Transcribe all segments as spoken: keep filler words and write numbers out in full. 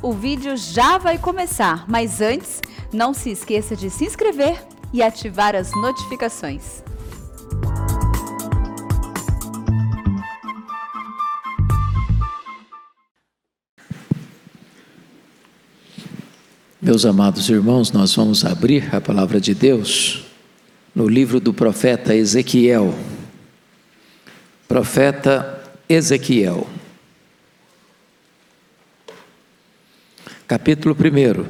O vídeo já vai começar, mas antes, não se esqueça de se inscrever e ativar as notificações. Meus amados irmãos, nós vamos abrir a palavra de Deus no livro do profeta Ezequiel. Profeta Ezequiel. Capítulo primeiro.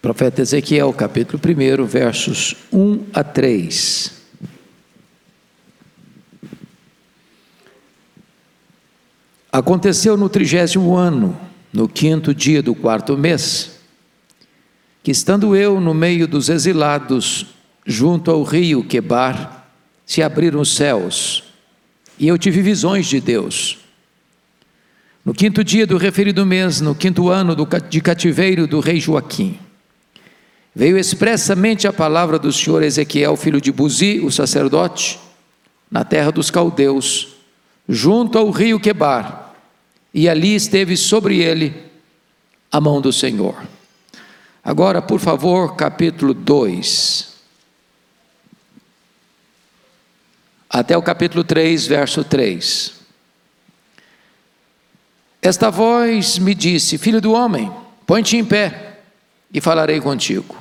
Profeta Ezequiel, capítulo primeiro, versos um a três. Aconteceu no trigésimo ano, no quinto dia do quarto mês, que estando eu no meio dos exilados, junto ao rio Quebar, se abriram os céus, e eu tive visões de Deus. No quinto dia do referido mês, no quinto ano do, de cativeiro do rei Joaquim, veio expressamente a palavra do Senhor Ezequiel, filho de Buzi, o sacerdote, na terra dos Caldeus, junto ao rio Quebar, e ali esteve sobre ele a mão do Senhor. Agora, por favor, capítulo dois. Até o capítulo três, verso três. Esta voz me disse: Filho do homem, põe-te em pé e falarei contigo.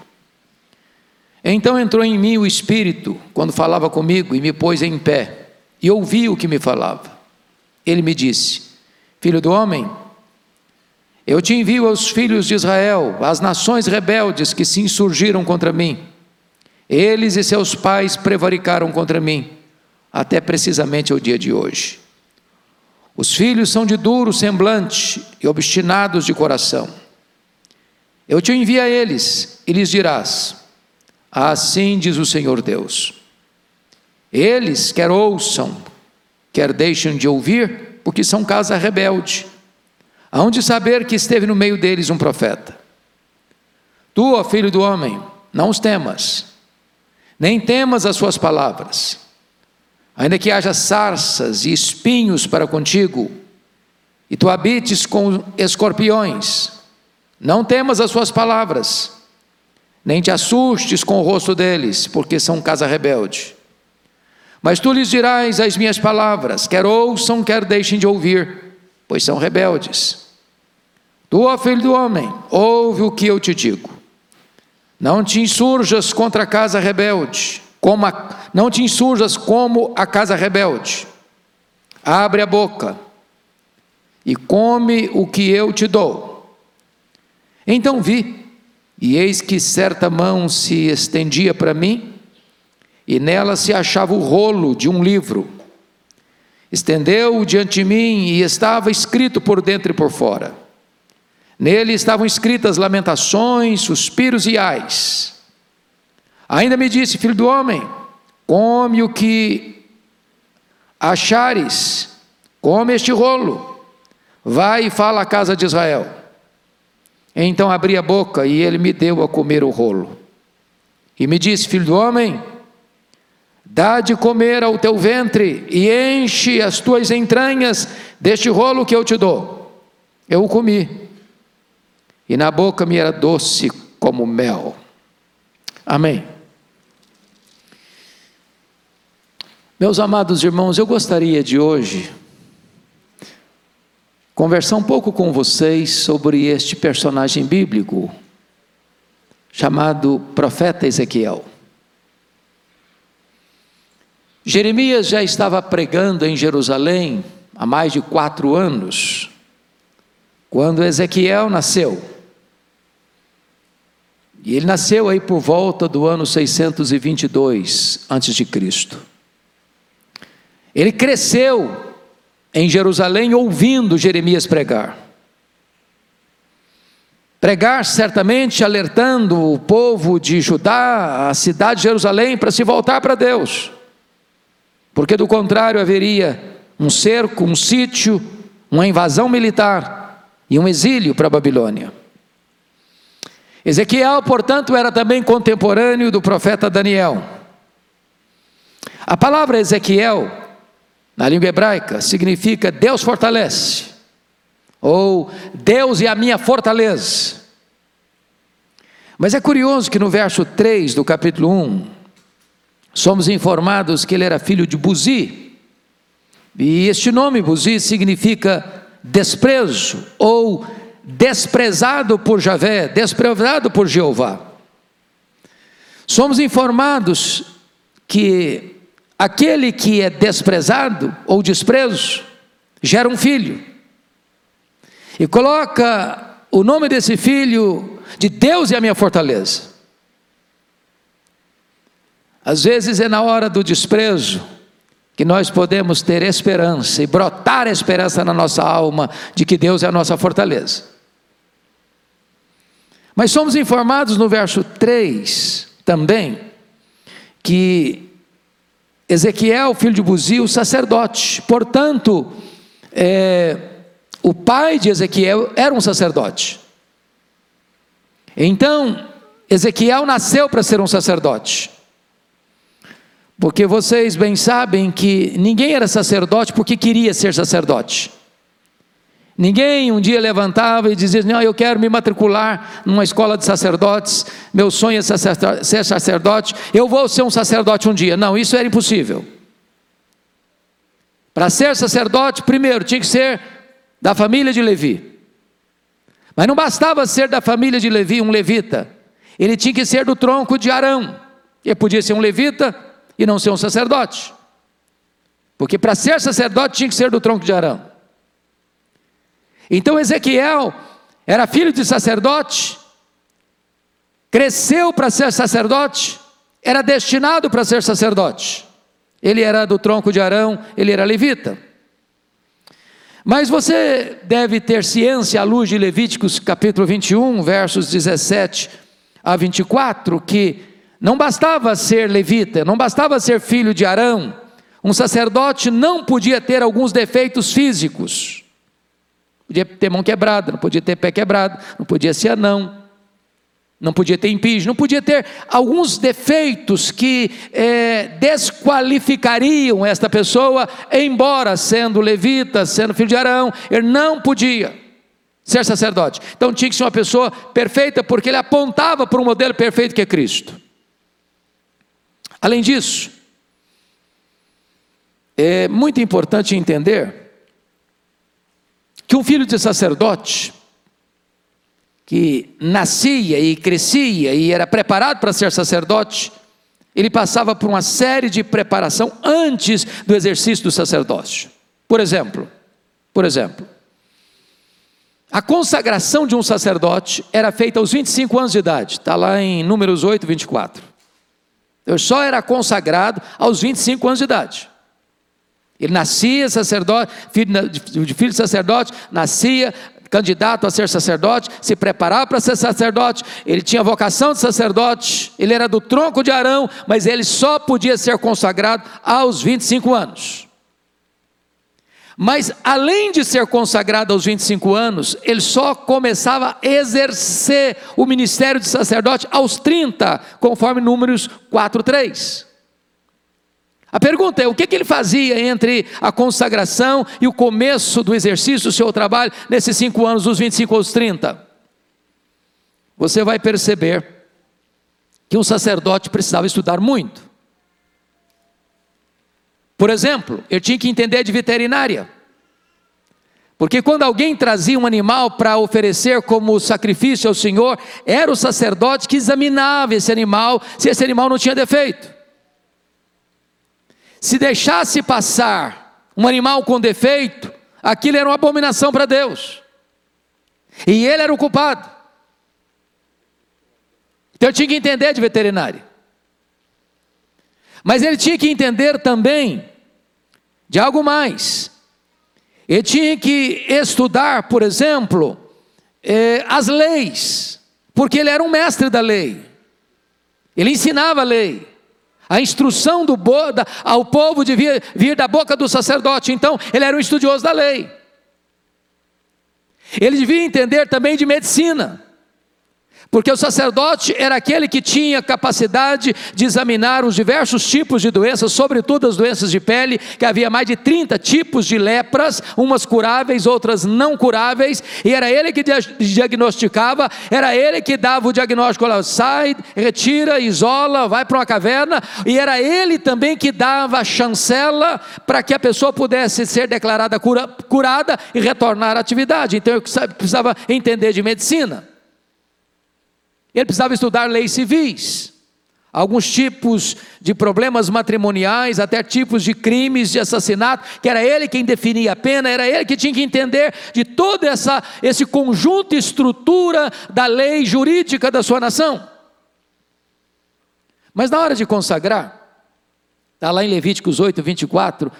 Então entrou em mim o Espírito quando falava comigo e me pôs em pé e ouvi o que me falava. Ele me disse: Filho do homem, eu te envio aos filhos de Israel, às nações rebeldes que se insurgiram contra mim. Eles e seus pais prevaricaram contra mim, até precisamente ao dia de hoje. Os filhos são de duro semblante e obstinados de coração. Eu te envio a eles e lhes dirás: assim diz o Senhor Deus. Eles quer ouçam, quer deixem de ouvir, porque são casa rebelde. Hão de saber que esteve no meio deles um profeta. Tu, ó filho do homem, não os temas, nem temas as suas palavras. Ainda que haja sarças e espinhos para contigo, e tu habites com escorpiões, não temas as suas palavras, nem te assustes com o rosto deles, porque são casa rebelde. Mas tu lhes dirás as minhas palavras, quer ouçam, quer deixem de ouvir, pois são rebeldes. Tu, ó filho do homem, ouve o que eu te digo. Não te insurjas contra a casa rebelde, como a, não te insurjas como a casa rebelde. Abre a boca e come o que eu te dou. Então vi, e eis que certa mão se estendia para mim, e nela se achava o rolo de um livro. Estendeu-o diante de mim, e estava escrito por dentro e por fora. Nele estavam escritas lamentações, suspiros e ais. Ainda me disse: Filho do homem, come o que achares, come este rolo, vai e fala à casa de Israel. Então abri a boca e ele me deu a comer o rolo. E me disse: Filho do homem, dá de comer ao teu ventre e enche as tuas entranhas deste rolo que eu te dou. Eu o comi, e na boca me era doce como mel. Amém. Meus amados irmãos, eu gostaria de hoje conversar um pouco com vocês sobre este personagem bíblico chamado profeta Ezequiel. Jeremias já estava pregando em Jerusalém há mais de quatro anos, quando Ezequiel nasceu. E ele nasceu aí por volta do ano seiscentos e vinte e dois antes de Cristo. Ele cresceu em Jerusalém ouvindo Jeremias pregar. Pregar certamente alertando o povo de Judá, a cidade de Jerusalém, para se voltar para Deus. Porque do contrário haveria um cerco, um sítio, uma invasão militar e um exílio para a Babilônia. Ezequiel, portanto, era também contemporâneo do profeta Daniel. A palavra Ezequiel, na língua hebraica, significa Deus fortalece, ou Deus é a minha fortaleza. Mas é curioso que no verso três do capítulo um, somos informados que ele era filho de Buzi, e este nome Buzi significa desprezo, ou desprezado por Javé, desprezado por Jeová. Somos informados que aquele que é desprezado ou desprezo gera um filho, e coloca o nome desse filho de Deus é a minha fortaleza. Às vezes é na hora do desprezo que nós podemos ter esperança e brotar a esperança na nossa alma de que Deus é a nossa fortaleza. Mas somos informados no verso três também que Ezequiel, filho de Buzi, o sacerdote, portanto, é, o pai de Ezequiel era um sacerdote. Então, Ezequiel nasceu para ser um sacerdote, porque vocês bem sabem que ninguém era sacerdote porque queria ser sacerdote. Ninguém um dia levantava e dizia: não, eu quero me matricular numa escola de sacerdotes, meu sonho é ser sacerdote, eu vou ser um sacerdote um dia. Não, isso era impossível. Para ser sacerdote, primeiro tinha que ser da família de Levi, mas não bastava ser da família de Levi, um levita, ele tinha que ser do tronco de Arão. Ele podia ser um levita e não ser um sacerdote, porque para ser sacerdote tinha que ser do tronco de Arão. Então Ezequiel era filho de sacerdote, cresceu para ser sacerdote, era destinado para ser sacerdote, ele era do tronco de Arão, ele era levita. Mas você deve ter ciência, à luz de Levíticos capítulo vinte e um, versos dezessete a vinte e quatro, que não bastava ser levita, não bastava ser filho de Arão, um sacerdote não podia ter alguns defeitos físicos. Podia ter mão quebrada, não podia ter pé quebrado, não podia ser anão, não podia ter impídio, não podia ter alguns defeitos que é, desqualificariam esta pessoa, embora sendo levita, sendo filho de Arão, ele não podia ser sacerdote. Então tinha que ser uma pessoa perfeita, porque ele apontava para um modelo perfeito que é Cristo. Além disso, é muito importante entender que um filho de sacerdote, que nascia e crescia e era preparado para ser sacerdote, ele passava por uma série de preparação antes do exercício do sacerdócio. Por exemplo, por exemplo, a consagração de um sacerdote era feita aos vinte e cinco anos de idade, está lá em Números oito, vinte e quatro. Eu só era consagrado aos vinte e cinco anos de idade. Ele nascia sacerdote, filho de, filho de sacerdote, nascia candidato a ser sacerdote, se preparava para ser sacerdote, ele tinha vocação de sacerdote, ele era do tronco de Arão, mas ele só podia ser consagrado aos vinte e cinco anos. Mas além de ser consagrado aos vinte e cinco anos, ele só começava a exercer o ministério de sacerdote aos trinta, conforme Números quatro, três. A pergunta é: o que ele fazia entre a consagração e o começo do exercício do seu trabalho, nesses cinco anos, dos vinte e cinco aos trinta? Você vai perceber que um sacerdote precisava estudar muito. Por exemplo, ele tinha que entender de veterinária, porque quando alguém trazia um animal para oferecer como sacrifício ao Senhor, era o sacerdote que examinava esse animal, se esse animal não tinha defeito. Se deixasse passar um animal com defeito, aquilo era uma abominação para Deus, e ele era o culpado. Então eu tinha que entender de veterinária, mas ele tinha que entender também de algo mais. Ele tinha que estudar, por exemplo, eh, as leis, porque ele era um mestre da lei, ele ensinava a lei. A instrução do boda, ao povo devia vir da boca do sacerdote, então ele era um estudioso da lei. Ele devia entender também de medicina, Porque o sacerdote era aquele que tinha capacidade de examinar os diversos tipos de doenças, sobretudo as doenças de pele, que havia mais de trinta tipos de lepras, umas curáveis, outras não curáveis, e era ele que diagnosticava, era ele que dava o diagnóstico, sai, retira, isola, vai para uma caverna, e era ele também que dava a chancela para que a pessoa pudesse ser declarada cura, curada e retornar à atividade. Então eu precisava entender de medicina. Ele precisava estudar leis civis, alguns tipos de problemas matrimoniais, até tipos de crimes, de assassinato, que era ele quem definia a pena, era ele que tinha que entender de todo essa, esse conjunto e estrutura da lei jurídica da sua nação. Mas na hora de consagrar, está lá em Levíticos oito, vinte e quatro,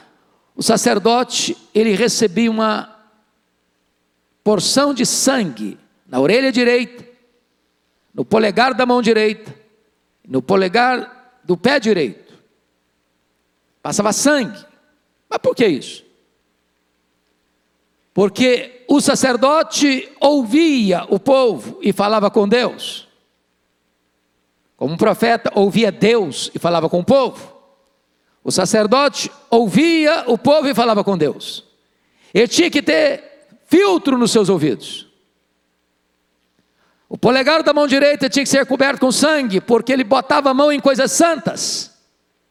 o sacerdote, ele recebia uma porção de sangue na orelha direita, no polegar da mão direita, no polegar do pé direito, passava sangue. Mas por que isso? Porque o sacerdote ouvia o povo e falava com Deus, como um profeta ouvia Deus e falava com o povo. O sacerdote ouvia o povo e falava com Deus. Ele tinha que ter filtro nos seus ouvidos. O polegar da mão direita tinha que ser coberto com sangue, porque ele botava a mão em coisas santas,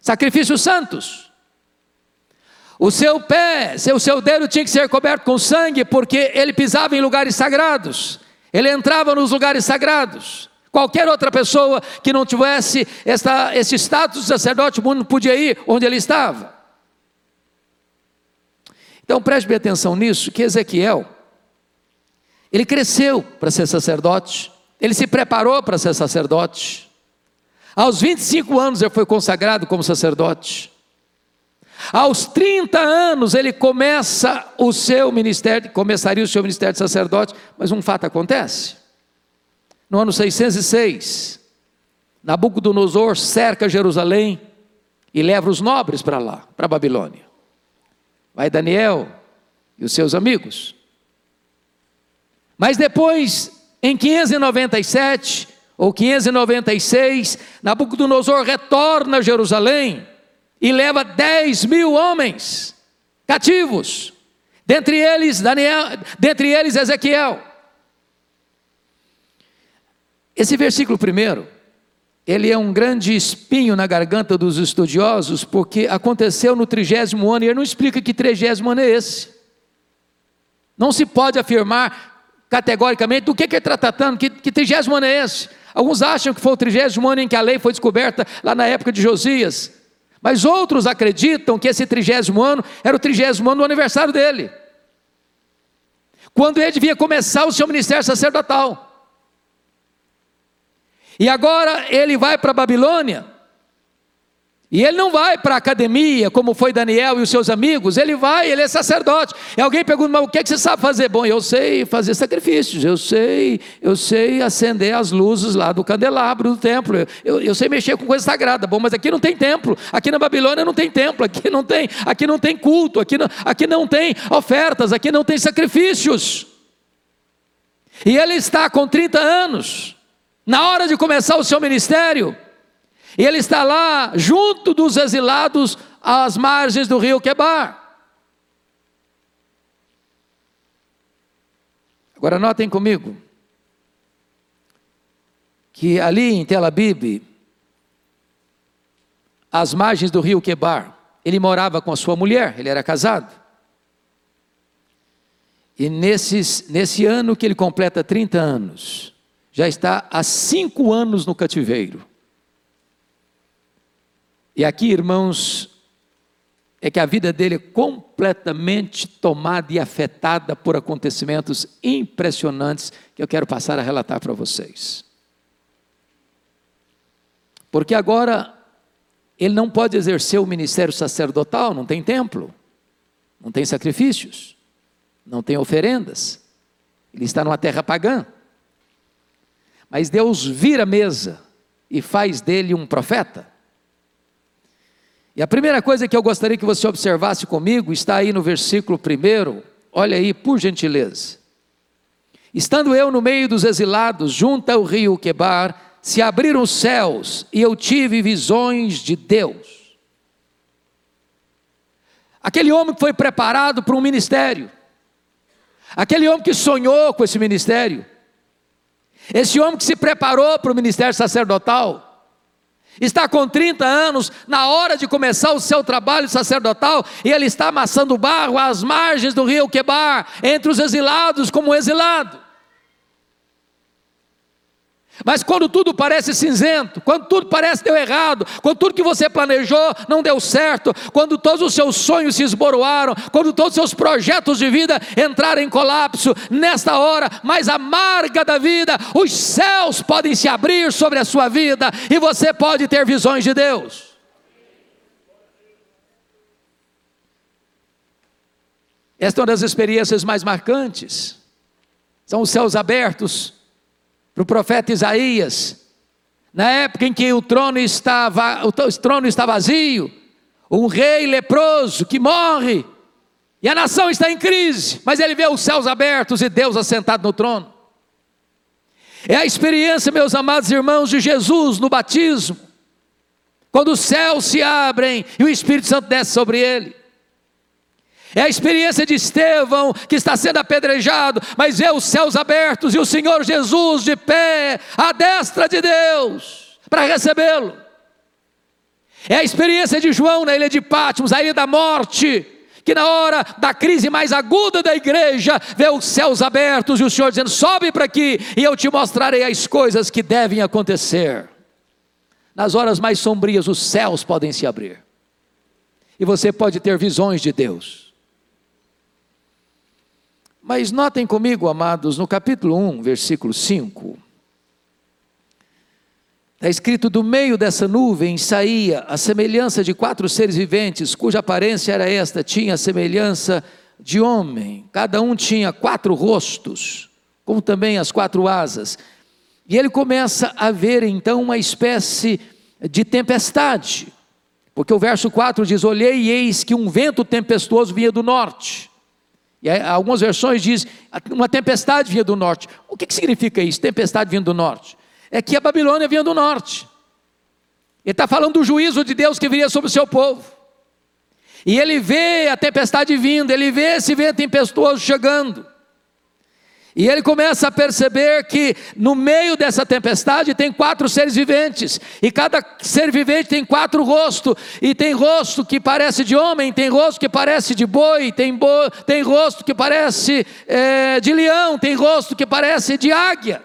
sacrifícios santos. O seu pé, o seu dedo tinha que ser coberto com sangue, porque ele pisava em lugares sagrados, ele entrava nos lugares sagrados. Qualquer outra pessoa que não tivesse esta, esse status de sacerdote, não podia ir onde ele estava. Então preste bem atenção nisso, que Ezequiel, ele cresceu para ser sacerdote, ele se preparou para ser sacerdote, aos vinte e cinco anos ele foi consagrado como sacerdote, aos trinta anos ele começa o seu ministério, começaria o seu ministério de sacerdote, mas um fato acontece, no ano seiscentos e seis, Nabucodonosor cerca Jerusalém e leva os nobres para lá, para a Babilônia, vai Daniel e os seus amigos. Mas depois, em quinhentos e noventa e sete ou quinhentos e noventa e seis, Nabucodonosor retorna a Jerusalém e leva dez mil homens cativos, dentre eles Daniel, dentre eles Ezequiel. Esse versículo primeiro, ele é um grande espinho na garganta dos estudiosos, porque aconteceu no trigésimo ano, e ele não explica que trigésimo ano é esse. Não se pode afirmar categoricamente, do que ele está tratando, que, que trigésimo ano é esse? Alguns acham que foi o trigésimo ano em que a lei foi descoberta, lá na época de Josias, mas outros acreditam que esse trigésimo ano, era o trigésimo ano do aniversário dele, quando ele devia começar o seu ministério sacerdotal, e agora ele vai para a Babilônia, e ele não vai para a academia, como foi Daniel e os seus amigos, ele vai, ele é sacerdote. E alguém pergunta, mas o que, é que você sabe fazer? Bom, eu sei fazer sacrifícios, eu sei, eu sei acender as luzes lá do candelabro, do templo, eu, eu sei mexer com coisa sagrada. Bom, mas aqui não tem templo, aqui na Babilônia não tem templo, aqui não tem, aqui não tem culto, aqui não, aqui não tem ofertas, aqui não tem sacrifícios. E ele está com trinta anos, na hora de começar o seu ministério, e ele está lá, junto dos exilados, às margens do rio Quebar. Agora notem comigo, que ali em Tel Abib, às margens do rio Quebar, ele morava com a sua mulher, ele era casado. E nesses, nesse ano que ele completa trinta anos, já está há cinco anos no cativeiro. E aqui, irmãos, é que a vida dele é completamente tomada e afetada por acontecimentos impressionantes que eu quero passar a relatar para vocês. Porque agora ele não pode exercer o ministério sacerdotal, não tem templo, não tem sacrifícios, não tem oferendas, ele está numa terra pagã. Mas Deus vira a mesa e faz dele um profeta. E a primeira coisa que eu gostaria que você observasse comigo, está aí no versículo primeiro, olha aí por gentileza, Estando eu no meio dos exilados, junto ao rio Quebar, se abriram os céus e eu tive visões de Deus. Aquele homem que foi preparado para um ministério. Aquele homem que sonhou com esse ministério. Esse homem que se preparou para o ministério sacerdotal. Está com trinta anos, na hora de começar o seu trabalho sacerdotal, e ele está amassando barro às margens do rio Quebar, entre os exilados, como exilado. Mas quando tudo parece cinzento, quando tudo parece deu errado, quando tudo que você planejou não deu certo, quando todos os seus sonhos se esboroaram, quando todos os seus projetos de vida entraram em colapso, nesta hora mais amarga da vida, os céus podem se abrir sobre a sua vida e você pode ter visões de Deus. Esta é uma das experiências mais marcantes. São os céus abertos para o profeta Isaías, na época em que o trono está, o trono está vazio, um rei leproso que morre, e a nação está em crise, mas ele vê os céus abertos e Deus assentado no trono. É a experiência, meus amados irmãos, de Jesus no batismo, quando os céus se abrem e o Espírito Santo desce sobre ele. É a experiência de Estevão, que está sendo apedrejado, mas vê os céus abertos e o Senhor Jesus de pé, à destra de Deus, para recebê-lo. É a experiência de João na ilha de Patmos, a ilha da morte, que na hora da crise mais aguda da igreja, vê os céus abertos e o Senhor dizendo: sobe para aqui e eu te mostrarei as coisas que devem acontecer. Nas horas mais sombrias, os céus podem se abrir, e você pode ter visões de Deus. Mas notem comigo, amados, no capítulo um, versículo cinco, está escrito: do meio dessa nuvem saía a semelhança de quatro seres viventes, cuja aparência era esta, tinha a semelhança de homem, cada um tinha quatro rostos, como também as quatro asas. E ele começa a ver então uma espécie de tempestade, porque o verso quatro diz: olhei e eis que um vento tempestuoso vinha do norte. E algumas versões dizem: uma tempestade vinha do norte. O que, que significa isso, tempestade vinha do norte? É que a Babilônia vinha do norte. Ele está falando do juízo de Deus que viria sobre o seu povo. E ele vê a tempestade vindo, ele vê esse vento tempestuoso chegando. E ele começa a perceber que no meio dessa tempestade tem quatro seres viventes, e cada ser vivente tem quatro rostos, e tem rosto que parece de homem, tem rosto que parece de boi, tem, boi, tem rosto que parece é, de leão, tem rosto que parece de águia.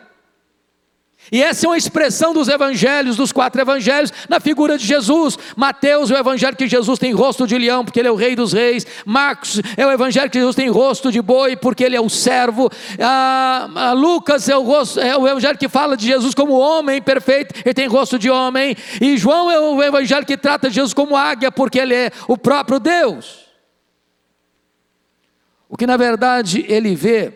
E essa é uma expressão dos evangelhos, dos quatro evangelhos, na figura de Jesus. Mateus é o evangelho que Jesus tem rosto de leão, porque ele é o rei dos reis. Marcos é o evangelho que Jesus tem rosto de boi, porque ele é o servo. Ah, Lucas é o, rosto, é o evangelho que fala de Jesus como homem perfeito, ele tem rosto de homem. E João é o evangelho que trata de Jesus como águia, porque ele é o próprio Deus. O que na verdade ele vê,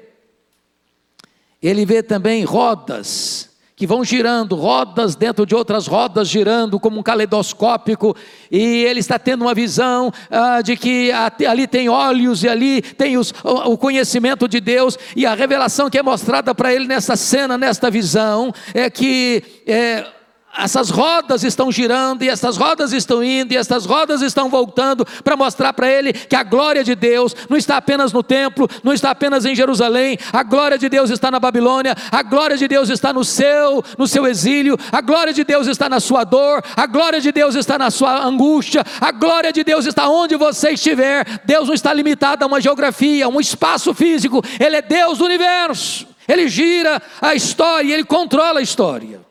ele vê também rodas, que vão girando, rodas dentro de outras rodas, girando como um caleidoscópico, e ele está tendo uma visão ah, de que ali tem olhos, e ali tem os, o conhecimento de Deus, e a revelação que é mostrada para ele nessa cena, nesta visão, é que é, essas rodas estão girando, e essas rodas estão indo, e essas rodas estão voltando, para mostrar para ele que a glória de Deus não está apenas no templo, não está apenas em Jerusalém, a glória de Deus está na Babilônia, a glória de Deus está no seu, no seu exílio, a glória de Deus está na sua dor, a glória de Deus está na sua angústia, a glória de Deus está onde você estiver. Deus não está limitado a uma geografia, a um espaço físico, Ele é Deus do universo, Ele gira a história, Ele controla a história.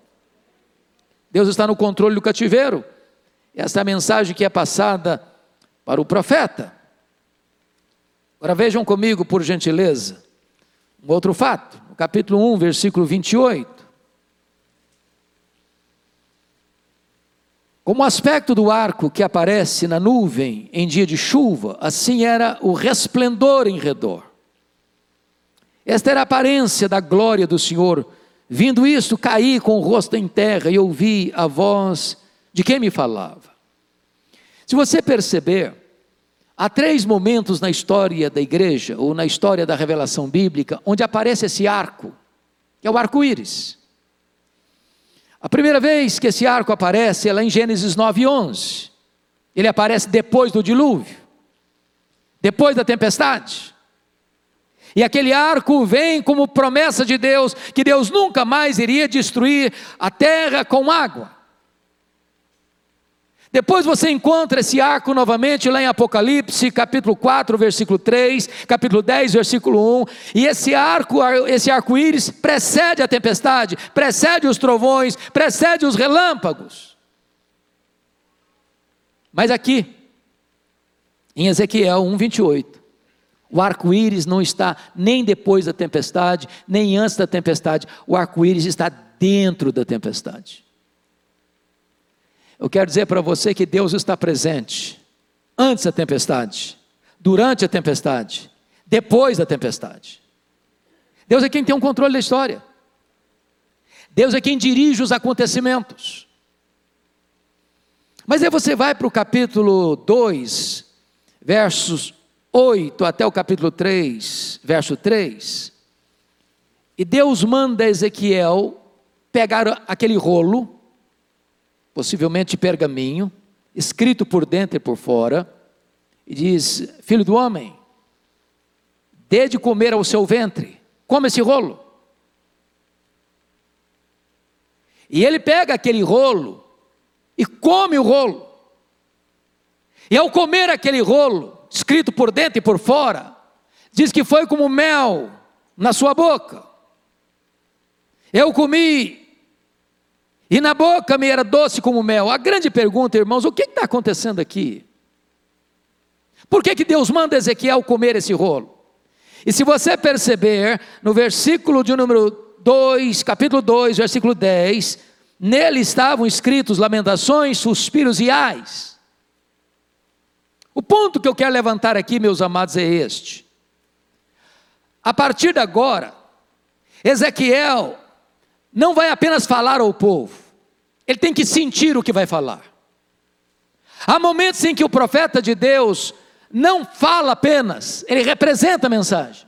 Deus está no controle do cativeiro. Essa é a mensagem que é passada para o profeta. Agora vejam comigo, por gentileza, um outro fato. No capítulo um, versículo vinte e oito. Como o aspecto do arco que aparece na nuvem em dia de chuva, assim era o resplendor em redor. Esta era a aparência da glória do Senhor. Vindo isto, caí com o rosto em terra e ouvi a voz de quem me falava. Se você perceber, Há três momentos na história da igreja, ou na história da revelação bíblica, onde aparece esse arco, que é o arco-íris. A primeira vez que esse arco aparece é lá em Gênesis nove, onze. Ele aparece depois do dilúvio, depois da tempestade. E aquele arco vem como promessa de Deus, que Deus nunca mais iria destruir a terra com água. Depois você encontra esse arco novamente lá em Apocalipse, capítulo quatro, versículo três, capítulo dez, versículo um, e esse arco, esse arco-íris precede a tempestade, precede os trovões, precede os relâmpagos. Mas aqui, em Ezequiel um, vinte e oito, o arco-íris não está nem depois da tempestade, nem antes da tempestade, o arco-íris está dentro da tempestade. Eu quero dizer para você que Deus está presente antes da tempestade, durante a tempestade, depois da tempestade. Deus é quem tem o controle da história. Deus é quem dirige os acontecimentos. Mas aí você vai para o capítulo dois, versos oito até o capítulo três, verso três. E Deus manda Ezequiel pegar aquele rolo, possivelmente de pergaminho, escrito por dentro e por fora, e diz: filho do homem, dê de comer ao seu ventre, come esse rolo. E ele pega aquele rolo e come o rolo. E ao comer aquele rolo, escrito por dentro e por fora, diz que foi como mel na sua boca. Eu comi, e na boca me era doce como mel. A grande pergunta, irmãos, o que está acontecendo aqui? Por que que Deus manda Ezequiel comer esse rolo? E se você perceber, no versículo de número dois, capítulo dois, versículo dez, nele estavam escritos lamentações, suspiros e ais. O ponto que eu quero levantar aqui, meus amados, é este. A partir de agora, Ezequiel não vai apenas falar ao povo, ele tem que sentir o que vai falar. Há momentos em que o profeta de Deus não fala apenas, ele representa a mensagem.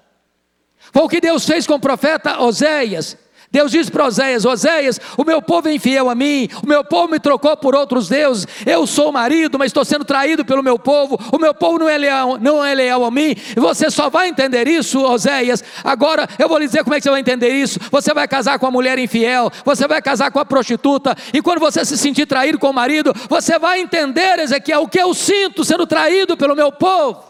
Foi o que Deus fez com o profeta Oséias. Deus disse para Oséias: Oséias, o meu povo é infiel a mim, o meu povo me trocou por outros deuses, eu sou marido, mas estou sendo traído pelo meu povo, o meu povo não é leal, não é leal a mim, e você só vai entender isso, Oséias, agora eu vou lhe dizer como é que você vai entender isso. Você vai casar com a mulher infiel, você vai casar com a prostituta, e quando você se sentir traído com o marido, você vai entender, Ezequiel, o que eu sinto sendo traído pelo meu povo.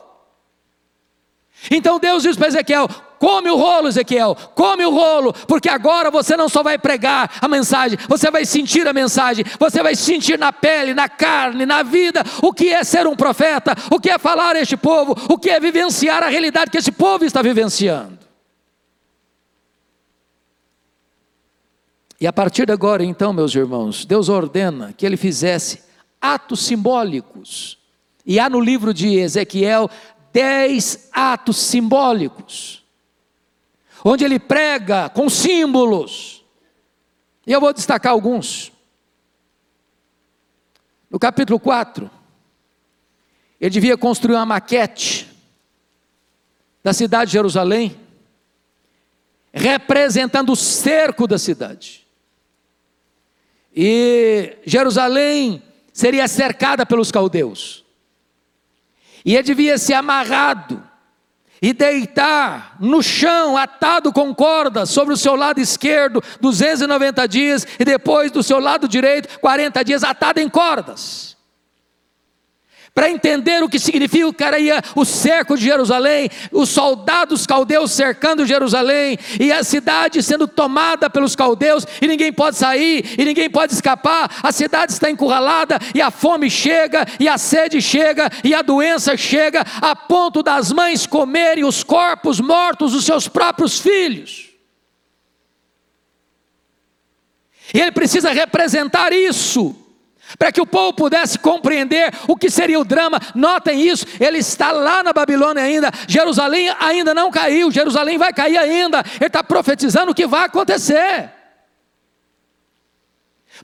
Então Deus diz para Ezequiel: come o rolo, Ezequiel, come o rolo, porque agora você não só vai pregar a mensagem, você vai sentir a mensagem, você vai sentir na pele, na carne, na vida, o que é ser um profeta, o que é falar a este povo, o que é vivenciar a realidade que este povo está vivenciando. E a partir de agora, então, meus irmãos, Deus ordena que ele fizesse atos simbólicos, e há no livro de Ezequiel dez atos simbólicos, onde ele prega com símbolos, e eu vou destacar alguns. No capítulo quatro, ele devia construir uma maquete da cidade de Jerusalém, representando o cerco da cidade, e Jerusalém seria cercada pelos caldeus, e ele devia ser amarrado e deitar no chão, atado com cordas, sobre o seu lado esquerdo, duzentos e noventa dias, e depois do seu lado direito, quarenta dias, atado em cordas, para entender o que significa, cara, ia o cerco de Jerusalém, os soldados caldeus cercando Jerusalém, e a cidade sendo tomada pelos caldeus, e ninguém pode sair, e ninguém pode escapar, a cidade está encurralada, e a fome chega, e a sede chega, e a doença chega, a ponto das mães comerem os corpos mortos dos seus próprios filhos. E ele precisa representar isso, para que o povo pudesse compreender o que seria o drama. Notem isso, ele está lá na Babilônia ainda, Jerusalém ainda não caiu, Jerusalém vai cair ainda, ele está profetizando o que vai acontecer.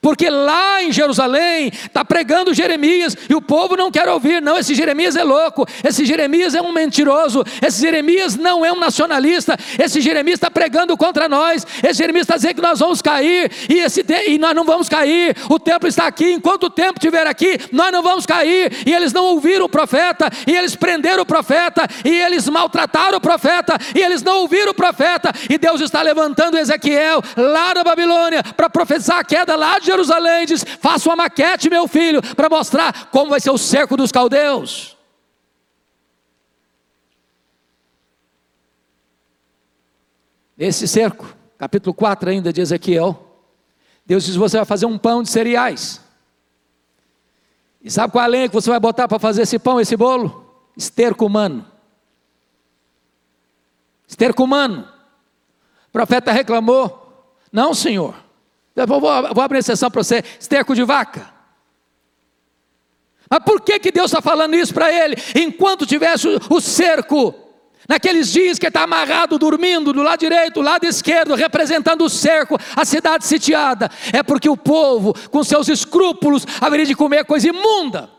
Porque lá em Jerusalém está pregando Jeremias e o povo não quer ouvir. Não, esse Jeremias é louco, esse Jeremias é um mentiroso, esse Jeremias não é um nacionalista, esse Jeremias está pregando contra nós, esse Jeremias está dizendo que nós vamos cair, e, esse, e nós não vamos cair, o templo está aqui, enquanto o templo estiver aqui, nós não vamos cair. E eles não ouviram o profeta, e eles prenderam o profeta, e eles maltrataram o profeta, e eles não ouviram o profeta, e Deus está levantando Ezequiel lá na Babilônia, para profetizar a queda lá de Jerusalém. Diz: faça uma maquete, meu filho, para mostrar como vai ser o cerco dos caldeus. Esse cerco, capítulo quatro ainda de Ezequiel, Deus diz: você vai fazer um pão de cereais, e sabe qual a lenha que você vai botar para fazer esse pão, esse bolo? Esterco humano. Esterco humano. O profeta reclamou: não, senhor, eu vou, vou abrir exceção para você, esterco de vaca. Mas por que que Deus está falando isso para ele? Enquanto tivesse o cerco, naqueles dias que ele está amarrado, dormindo, do lado direito, do lado esquerdo, representando o cerco, a cidade sitiada, é porque o povo, com seus escrúpulos, haveria de comer coisa imunda,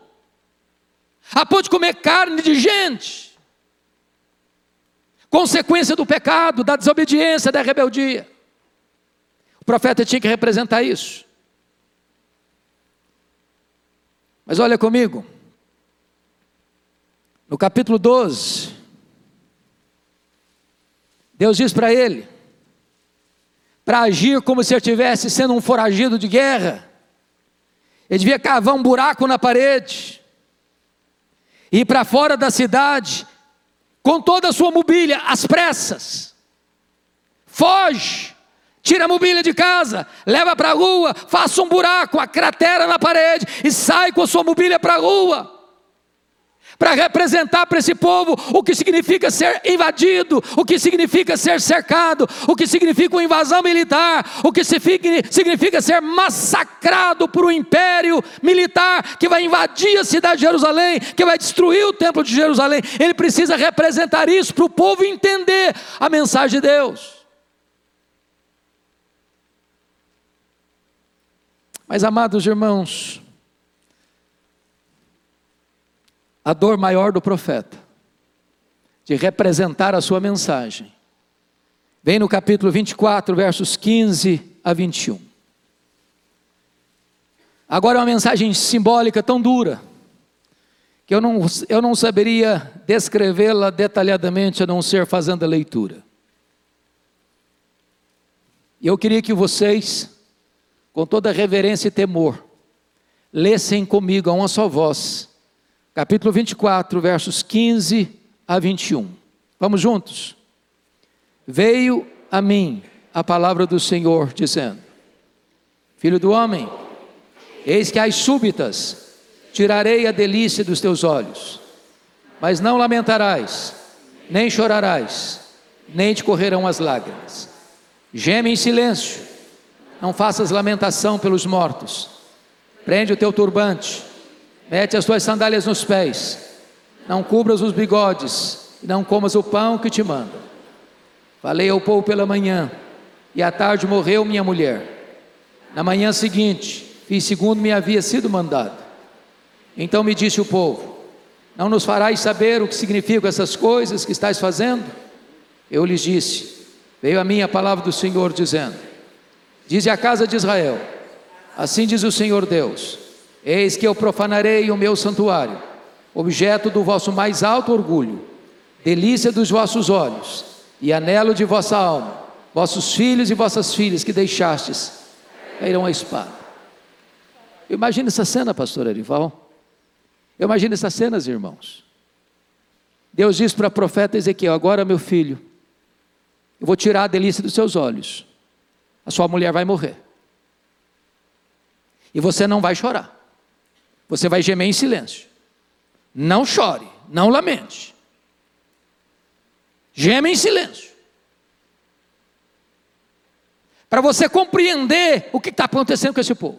a ponto de comer carne de gente, consequência do pecado, da desobediência, da rebeldia. O profeta tinha que representar isso. Mas olha comigo, no capítulo doze, Deus diz para ele, para agir como se ele estivesse sendo um foragido de guerra, ele devia cavar um buraco na parede, ir para fora da cidade, com toda a sua mobília, às pressas. Foge, tira a mobília de casa, leva para a rua, faça um buraco, uma cratera na parede, e sai com a sua mobília para a rua, para representar para esse povo o que significa ser invadido, o que significa ser cercado, o que significa uma invasão militar, o que significa ser massacrado por um império militar que vai invadir a cidade de Jerusalém, que vai destruir o templo de Jerusalém. Ele precisa representar isso para o povo entender a mensagem de Deus. Mas, amados irmãos, a dor maior do profeta, de representar a sua mensagem, vem no capítulo vinte e quatro, versos quinze a vinte e um. Agora é uma mensagem simbólica tão dura, que eu não, eu não saberia descrevê-la detalhadamente, a não ser fazendo a leitura. E eu queria que vocês, com toda reverência e temor, lessem comigo a uma só voz, capítulo vinte e quatro, versos quinze a vinte e um, vamos juntos? Veio a mim a palavra do Senhor, dizendo: filho do homem, eis que às súbitas tirarei a delícia dos teus olhos, mas não lamentarás, nem chorarás, nem te correrão as lágrimas. Geme em silêncio, não faças lamentação pelos mortos, prende o teu turbante, mete as tuas sandálias nos pés, não cubras os bigodes, e não comas o pão que te manda. Falei ao povo pela manhã, e à tarde morreu minha mulher. Na manhã seguinte, fiz segundo me havia sido mandado. Então me disse o povo: não nos farás saber o que significam essas coisas que estás fazendo? Eu lhes disse: veio a mim a palavra do Senhor, dizendo: dize à casa de Israel, assim diz o Senhor Deus: eis que eu profanarei o meu santuário, objeto do vosso mais alto orgulho, delícia dos vossos olhos, e anelo de vossa alma. Vossos filhos e vossas filhas que deixastes cairão a espada. Imagina essa cena, pastor Arival. Imagina essas cenas, irmãos. Deus diz para o profeta Ezequiel: agora, meu filho, eu vou tirar a delícia dos seus olhos, a sua mulher vai morrer, e você não vai chorar. Você vai gemer em silêncio. Não chore, não lamente. Geme em silêncio, para você compreender o que está acontecendo com esse povo.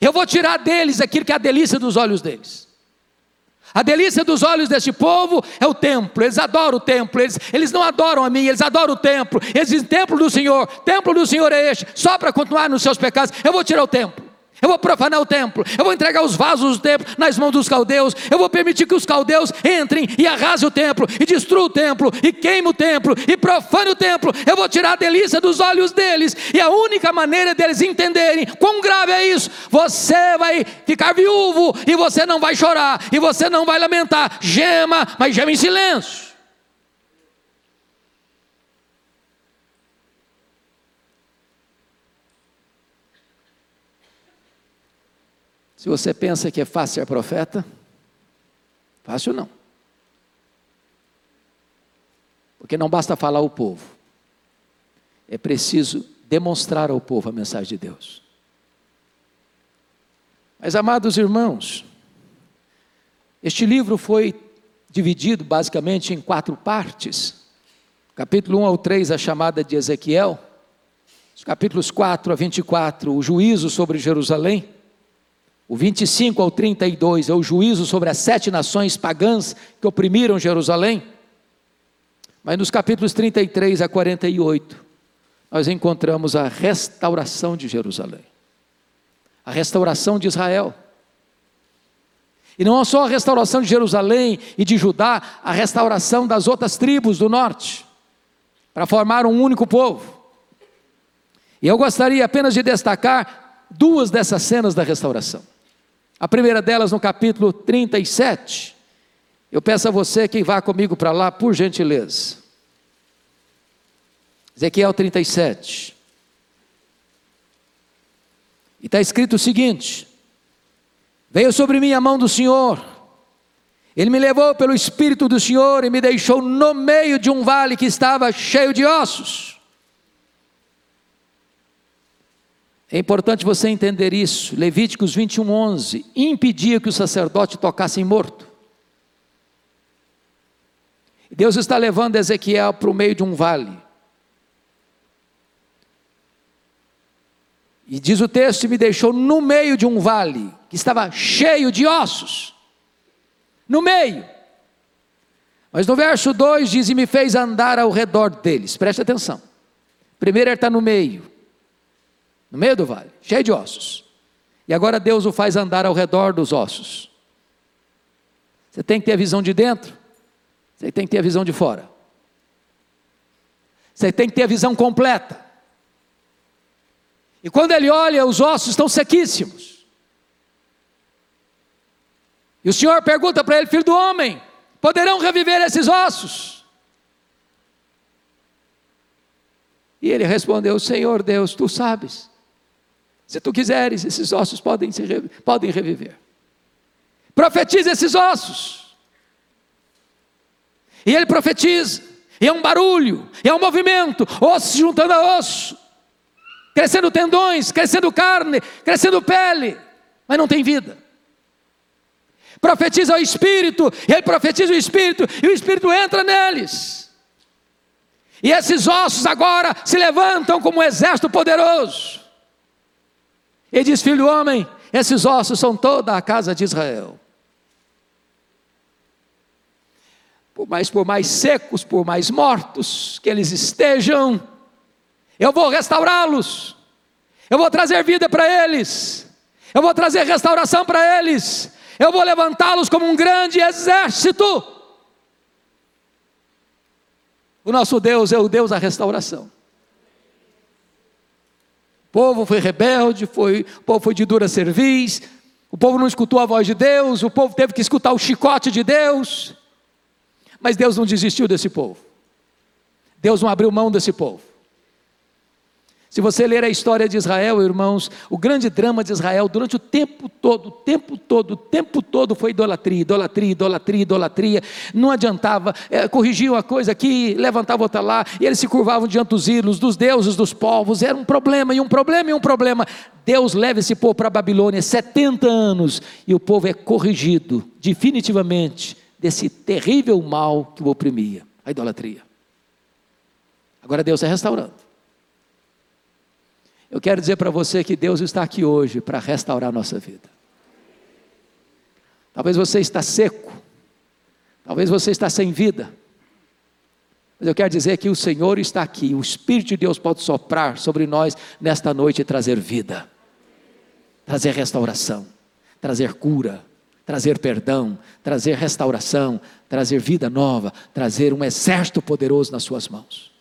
Eu vou tirar deles aquilo que é a delícia dos olhos deles, A delícia dos olhos deste povo é o templo. Eles adoram o templo. Eles, eles não adoram a mim, eles adoram o templo. Eles dizem: templo do Senhor, templo do Senhor é este. Só para continuar nos seus pecados, eu vou tirar o templo, eu vou profanar o templo, eu vou entregar os vasos do templo nas mãos dos caldeus, eu vou permitir que os caldeus entrem e arrasem o templo, e destruam o templo, e queimem o templo, e profanem o templo. Eu vou tirar a delícia dos olhos deles. E a única maneira deles entenderem quão grave é isso: você vai ficar viúvo, e você não vai chorar, e você não vai lamentar. Gema, mas gema em silêncio. Se você pensa que é fácil ser profeta, fácil não. Porque não basta falar ao povo, é preciso demonstrar ao povo a mensagem de Deus. Mas, amados irmãos, este livro foi dividido basicamente em quatro partes. Capítulo um ao três, a chamada de Ezequiel. Os capítulos quatro a vinte e quatro, o juízo sobre Jerusalém. O vinte e cinco ao trinta e dois é o juízo sobre as sete nações pagãs que oprimiram Jerusalém. Mas nos capítulos trinta e três a quarenta e oito, nós encontramos a restauração de Jerusalém, a restauração de Israel. E não só a restauração de Jerusalém e de Judá, a restauração das outras tribos do norte, para formar um único povo. E eu gostaria apenas de destacar duas dessas cenas da restauração. A primeira delas no capítulo trinta e sete, eu peço a você que vá comigo para lá, por gentileza. Ezequiel trinta e sete, e está escrito o seguinte: veio sobre mim a mão do Senhor, Ele me levou pelo Espírito do Senhor e me deixou no meio de um vale que estava cheio de ossos. É importante você entender isso. Levíticos vinte e um, onze, impedia que o sacerdote tocasse em morto. Deus está levando Ezequiel para o meio de um vale. E diz o texto: me deixou no meio de um vale que estava cheio de ossos. No meio. Mas no verso dois diz: e me fez andar ao redor deles. Preste atenção. Primeiro ele está no meio. No meio do vale, cheio de ossos. E agora Deus o faz andar ao redor dos ossos. Você tem que ter a visão de dentro, você tem que ter a visão de fora. Você tem que ter a visão completa. E quando ele olha, os ossos estão sequíssimos. E o Senhor pergunta para ele: filho do homem, poderão reviver esses ossos? E ele respondeu: Senhor Deus, tu sabes, se tu quiseres, esses ossos podem, se, podem reviver. Profetiza esses ossos. E ele profetiza, e é um barulho, e é um movimento, osso se juntando a osso, crescendo tendões, crescendo carne, crescendo pele, mas não tem vida. Profetiza o Espírito, e ele profetiza o Espírito, e o Espírito entra neles. E esses ossos agora se levantam como um exército poderoso. Ele diz: filho do homem, esses ossos são toda a casa de Israel. Por mais, por mais secos, por mais mortos que eles estejam, eu vou restaurá-los, eu vou trazer vida para eles, eu vou trazer restauração para eles, eu vou levantá-los como um grande exército. O nosso Deus é o Deus da restauração. O povo foi rebelde, foi, o povo foi de dura cerviz, o povo não escutou a voz de Deus, o povo teve que escutar o chicote de Deus, mas Deus não desistiu desse povo, Deus não abriu mão desse povo. Se você ler a história de Israel, irmãos, o grande drama de Israel durante o tempo todo, o tempo todo, o tempo todo foi idolatria, idolatria, idolatria, idolatria, não adiantava, é, corrigiam uma coisa aqui, levantavam outra lá, e eles se curvavam diante dos ídolos, dos deuses, dos povos, era um problema, e um problema, e um problema. Deus leva esse povo para a Babilônia, setenta anos, e o povo é corrigido, definitivamente, desse terrível mal que o oprimia, a idolatria. Agora Deus é restaurando. Eu quero dizer para você que Deus está aqui hoje para restaurar a nossa vida. Talvez você está seco, Talvez você está sem vida. Mas eu quero dizer que o Senhor está aqui. O Espírito de Deus pode soprar sobre nós nesta noite e trazer vida. Trazer restauração. Trazer cura. Trazer perdão. Trazer restauração. Trazer vida nova. Trazer um exército poderoso nas suas mãos.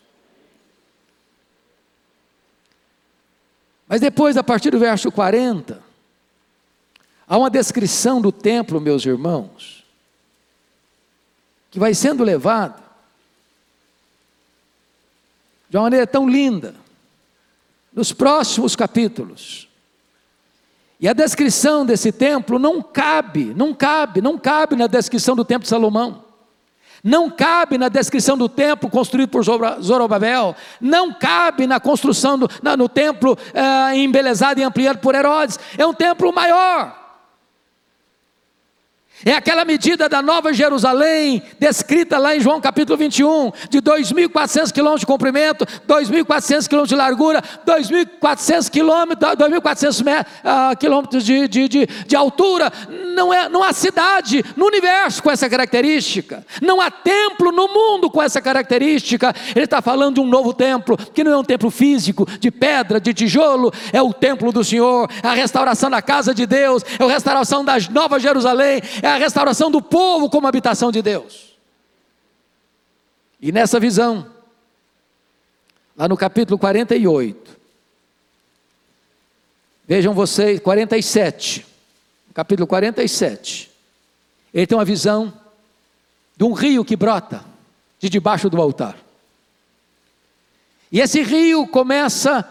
Mas depois, a partir do verso quarenta, há uma descrição do templo, meus irmãos, que vai sendo levado de uma maneira tão linda, nos próximos capítulos. E a descrição desse templo não cabe, não cabe, não cabe na descrição do templo de Salomão. Não cabe na descrição do templo construído por Zorobabel, não cabe na construção do, na, no templo é, embelezado e ampliado por Herodes. É um templo maior, é aquela medida da Nova Jerusalém, descrita lá em João capítulo vinte e um, de dois mil e quatrocentos quilômetros de comprimento, dois mil e quatrocentos quilômetros de largura, dois mil e quatrocentos quilômetros de, de, de, de altura. Não, é, não há cidade no universo com essa característica, não há templo no mundo com essa característica. Ele está falando de um novo templo, que não é um templo físico, de pedra, de tijolo, é o templo do Senhor, é a restauração da casa de Deus, é a restauração da Nova Jerusalém, é a restauração do povo como habitação de Deus. E nessa visão, lá no capítulo quarenta e oito, vejam vocês, quarenta e sete, capítulo quarenta e sete, ele tem uma visão de um rio que brota de debaixo do altar. E esse rio começa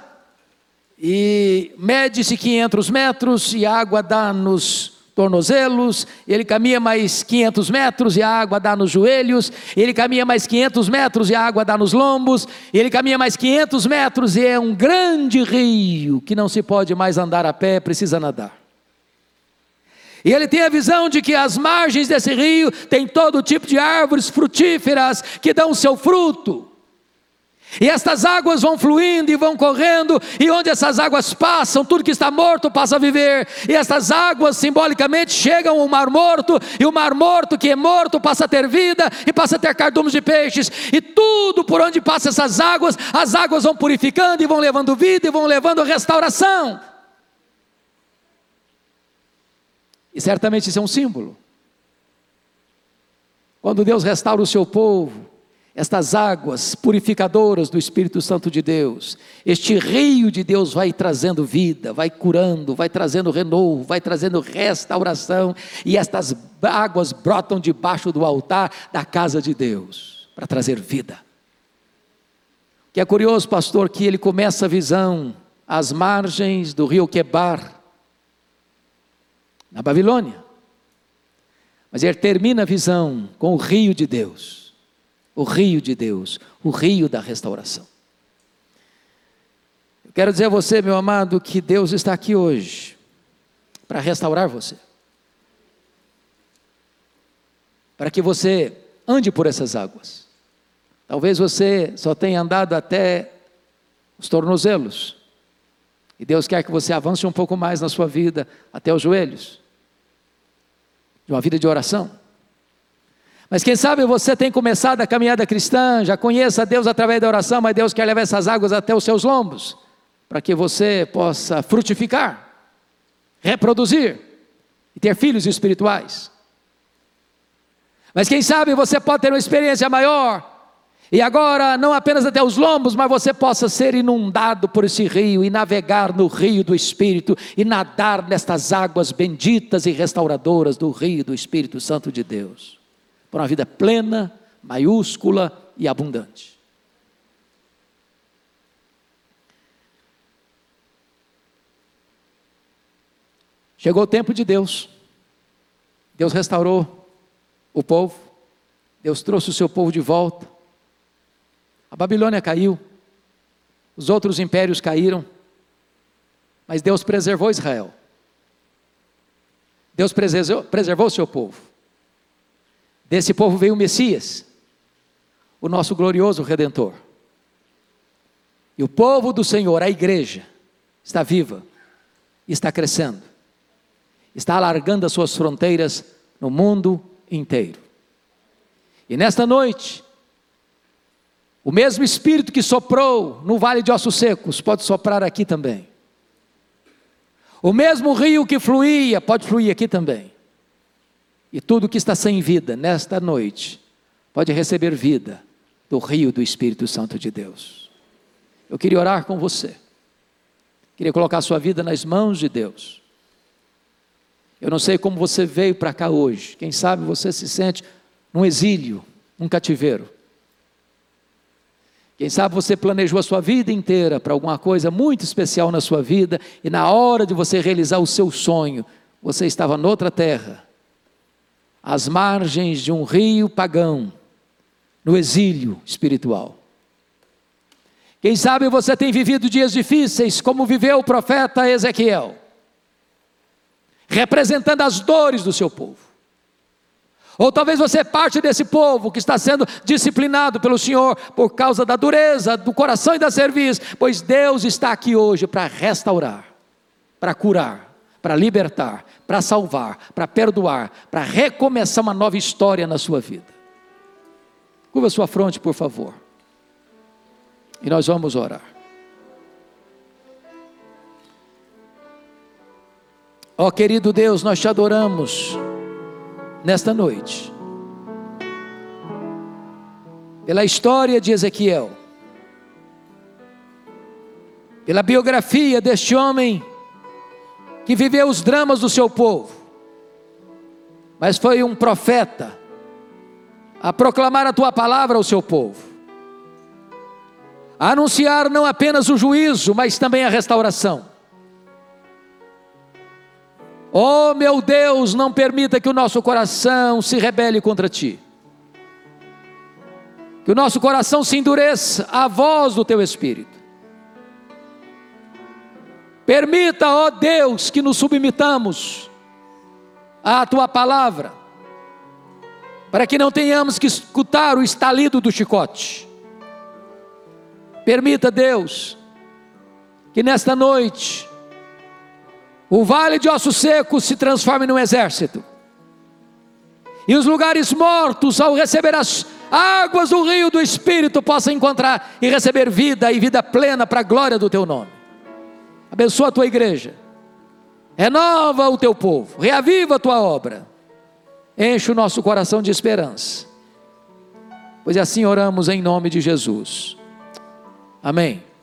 e mede-se quinhentos metros, e a água dá nos tornozelos, ele caminha mais quinhentos metros e a água dá nos joelhos, ele caminha mais quinhentos metros e a água dá nos lombos, ele caminha mais quinhentos metros e é um grande rio, que não se pode mais andar a pé, precisa nadar. E ele tem a visão de que as margens desse rio tem todo tipo de árvores frutíferas, que dão o seu fruto, e estas águas vão fluindo e vão correndo, e onde essas águas passam, tudo que está morto passa a viver, e estas águas simbolicamente chegam ao mar morto, e o mar morto que é morto passa a ter vida, e passa a ter cardumes de peixes, e tudo por onde passam essas águas, as águas vão purificando, e vão levando vida, e vão levando restauração. E certamente isso é um símbolo. Quando Deus restaura o seu povo, estas águas purificadoras do Espírito Santo de Deus, este rio de Deus vai trazendo vida, vai curando, vai trazendo renovo, vai trazendo restauração, e estas águas brotam debaixo do altar da casa de Deus, para trazer vida. O que é curioso, pastor, que ele começa a visão às margens do rio Quebar, na Babilônia, mas ele termina a visão com o rio de Deus, o rio de Deus, o rio da restauração. Eu quero dizer a você, meu amado, que Deus está aqui hoje para restaurar você, para que você ande por essas águas. Talvez você só tenha andado até os tornozelos, e Deus quer que você avance um pouco mais na sua vida, até os joelhos, de uma vida de oração. Mas quem sabe você tem começado a caminhada cristã, já conheça a Deus através da oração, mas Deus quer levar essas águas até os seus lombos, para que você possa frutificar, reproduzir, e ter filhos espirituais. Mas quem sabe você pode ter uma experiência maior, e agora não apenas até os lombos, mas você possa ser inundado por esse rio, e navegar no rio do Espírito, e nadar nestas águas benditas e restauradoras do rio do Espírito Santo de Deus, para uma vida plena, maiúscula e abundante. Chegou o tempo de Deus. Deus restaurou o povo. Deus trouxe o seu povo de volta. A Babilônia caiu. Os outros impérios caíram. Mas Deus preservou Israel. Deus preservou, preservou o seu povo. Desse povo veio o Messias, o nosso glorioso Redentor. E o povo do Senhor, a igreja, está viva, está crescendo, está alargando as suas fronteiras no mundo inteiro. E nesta noite, o mesmo Espírito que soprou no vale de ossos secos, pode soprar aqui também. O mesmo rio que fluía, pode fluir aqui também. E tudo que está sem vida, nesta noite, pode receber vida do rio do Espírito Santo de Deus. Eu queria orar com você. Queria colocar a sua vida nas mãos de Deus. Eu não sei como você veio para cá hoje. Quem sabe você se sente num exílio, num cativeiro. Quem sabe você planejou a sua vida inteira para alguma coisa muito especial na sua vida, e na hora de você realizar o seu sonho, você estava noutra terra, às margens de um rio pagão, no exílio espiritual. Quem sabe você tem vivido dias difíceis, como viveu o profeta Ezequiel, representando as dores do seu povo. Ou talvez você é parte desse povo que está sendo disciplinado pelo Senhor por causa da dureza do coração e da cerviz, pois Deus está aqui hoje para restaurar, para curar, para libertar, para salvar, para perdoar, para recomeçar uma nova história na sua vida. Curva sua fronte, por favor, e nós vamos orar. Ó, querido Deus, nós te adoramos nesta noite, pela história de Ezequiel, pela biografia deste homem que viveu os dramas do seu povo, mas foi um profeta a proclamar a tua palavra ao seu povo, a anunciar não apenas o juízo, mas também a restauração. Oh meu Deus, não permita que o nosso coração se rebele contra ti, que o nosso coração se endureça à voz do teu Espírito. Permita, ó Deus, que nos submetamos à tua palavra, para que não tenhamos que escutar o estalido do chicote. Permita, Deus, que nesta noite o vale de ossos secos se transforme num exército, e os lugares mortos, ao receber as águas do rio do Espírito, possam encontrar e receber vida, e vida plena, para a glória do teu nome. Abençoa a tua igreja, renova o teu povo, reaviva a tua obra, enche o nosso coração de esperança, pois assim oramos em nome de Jesus, amém.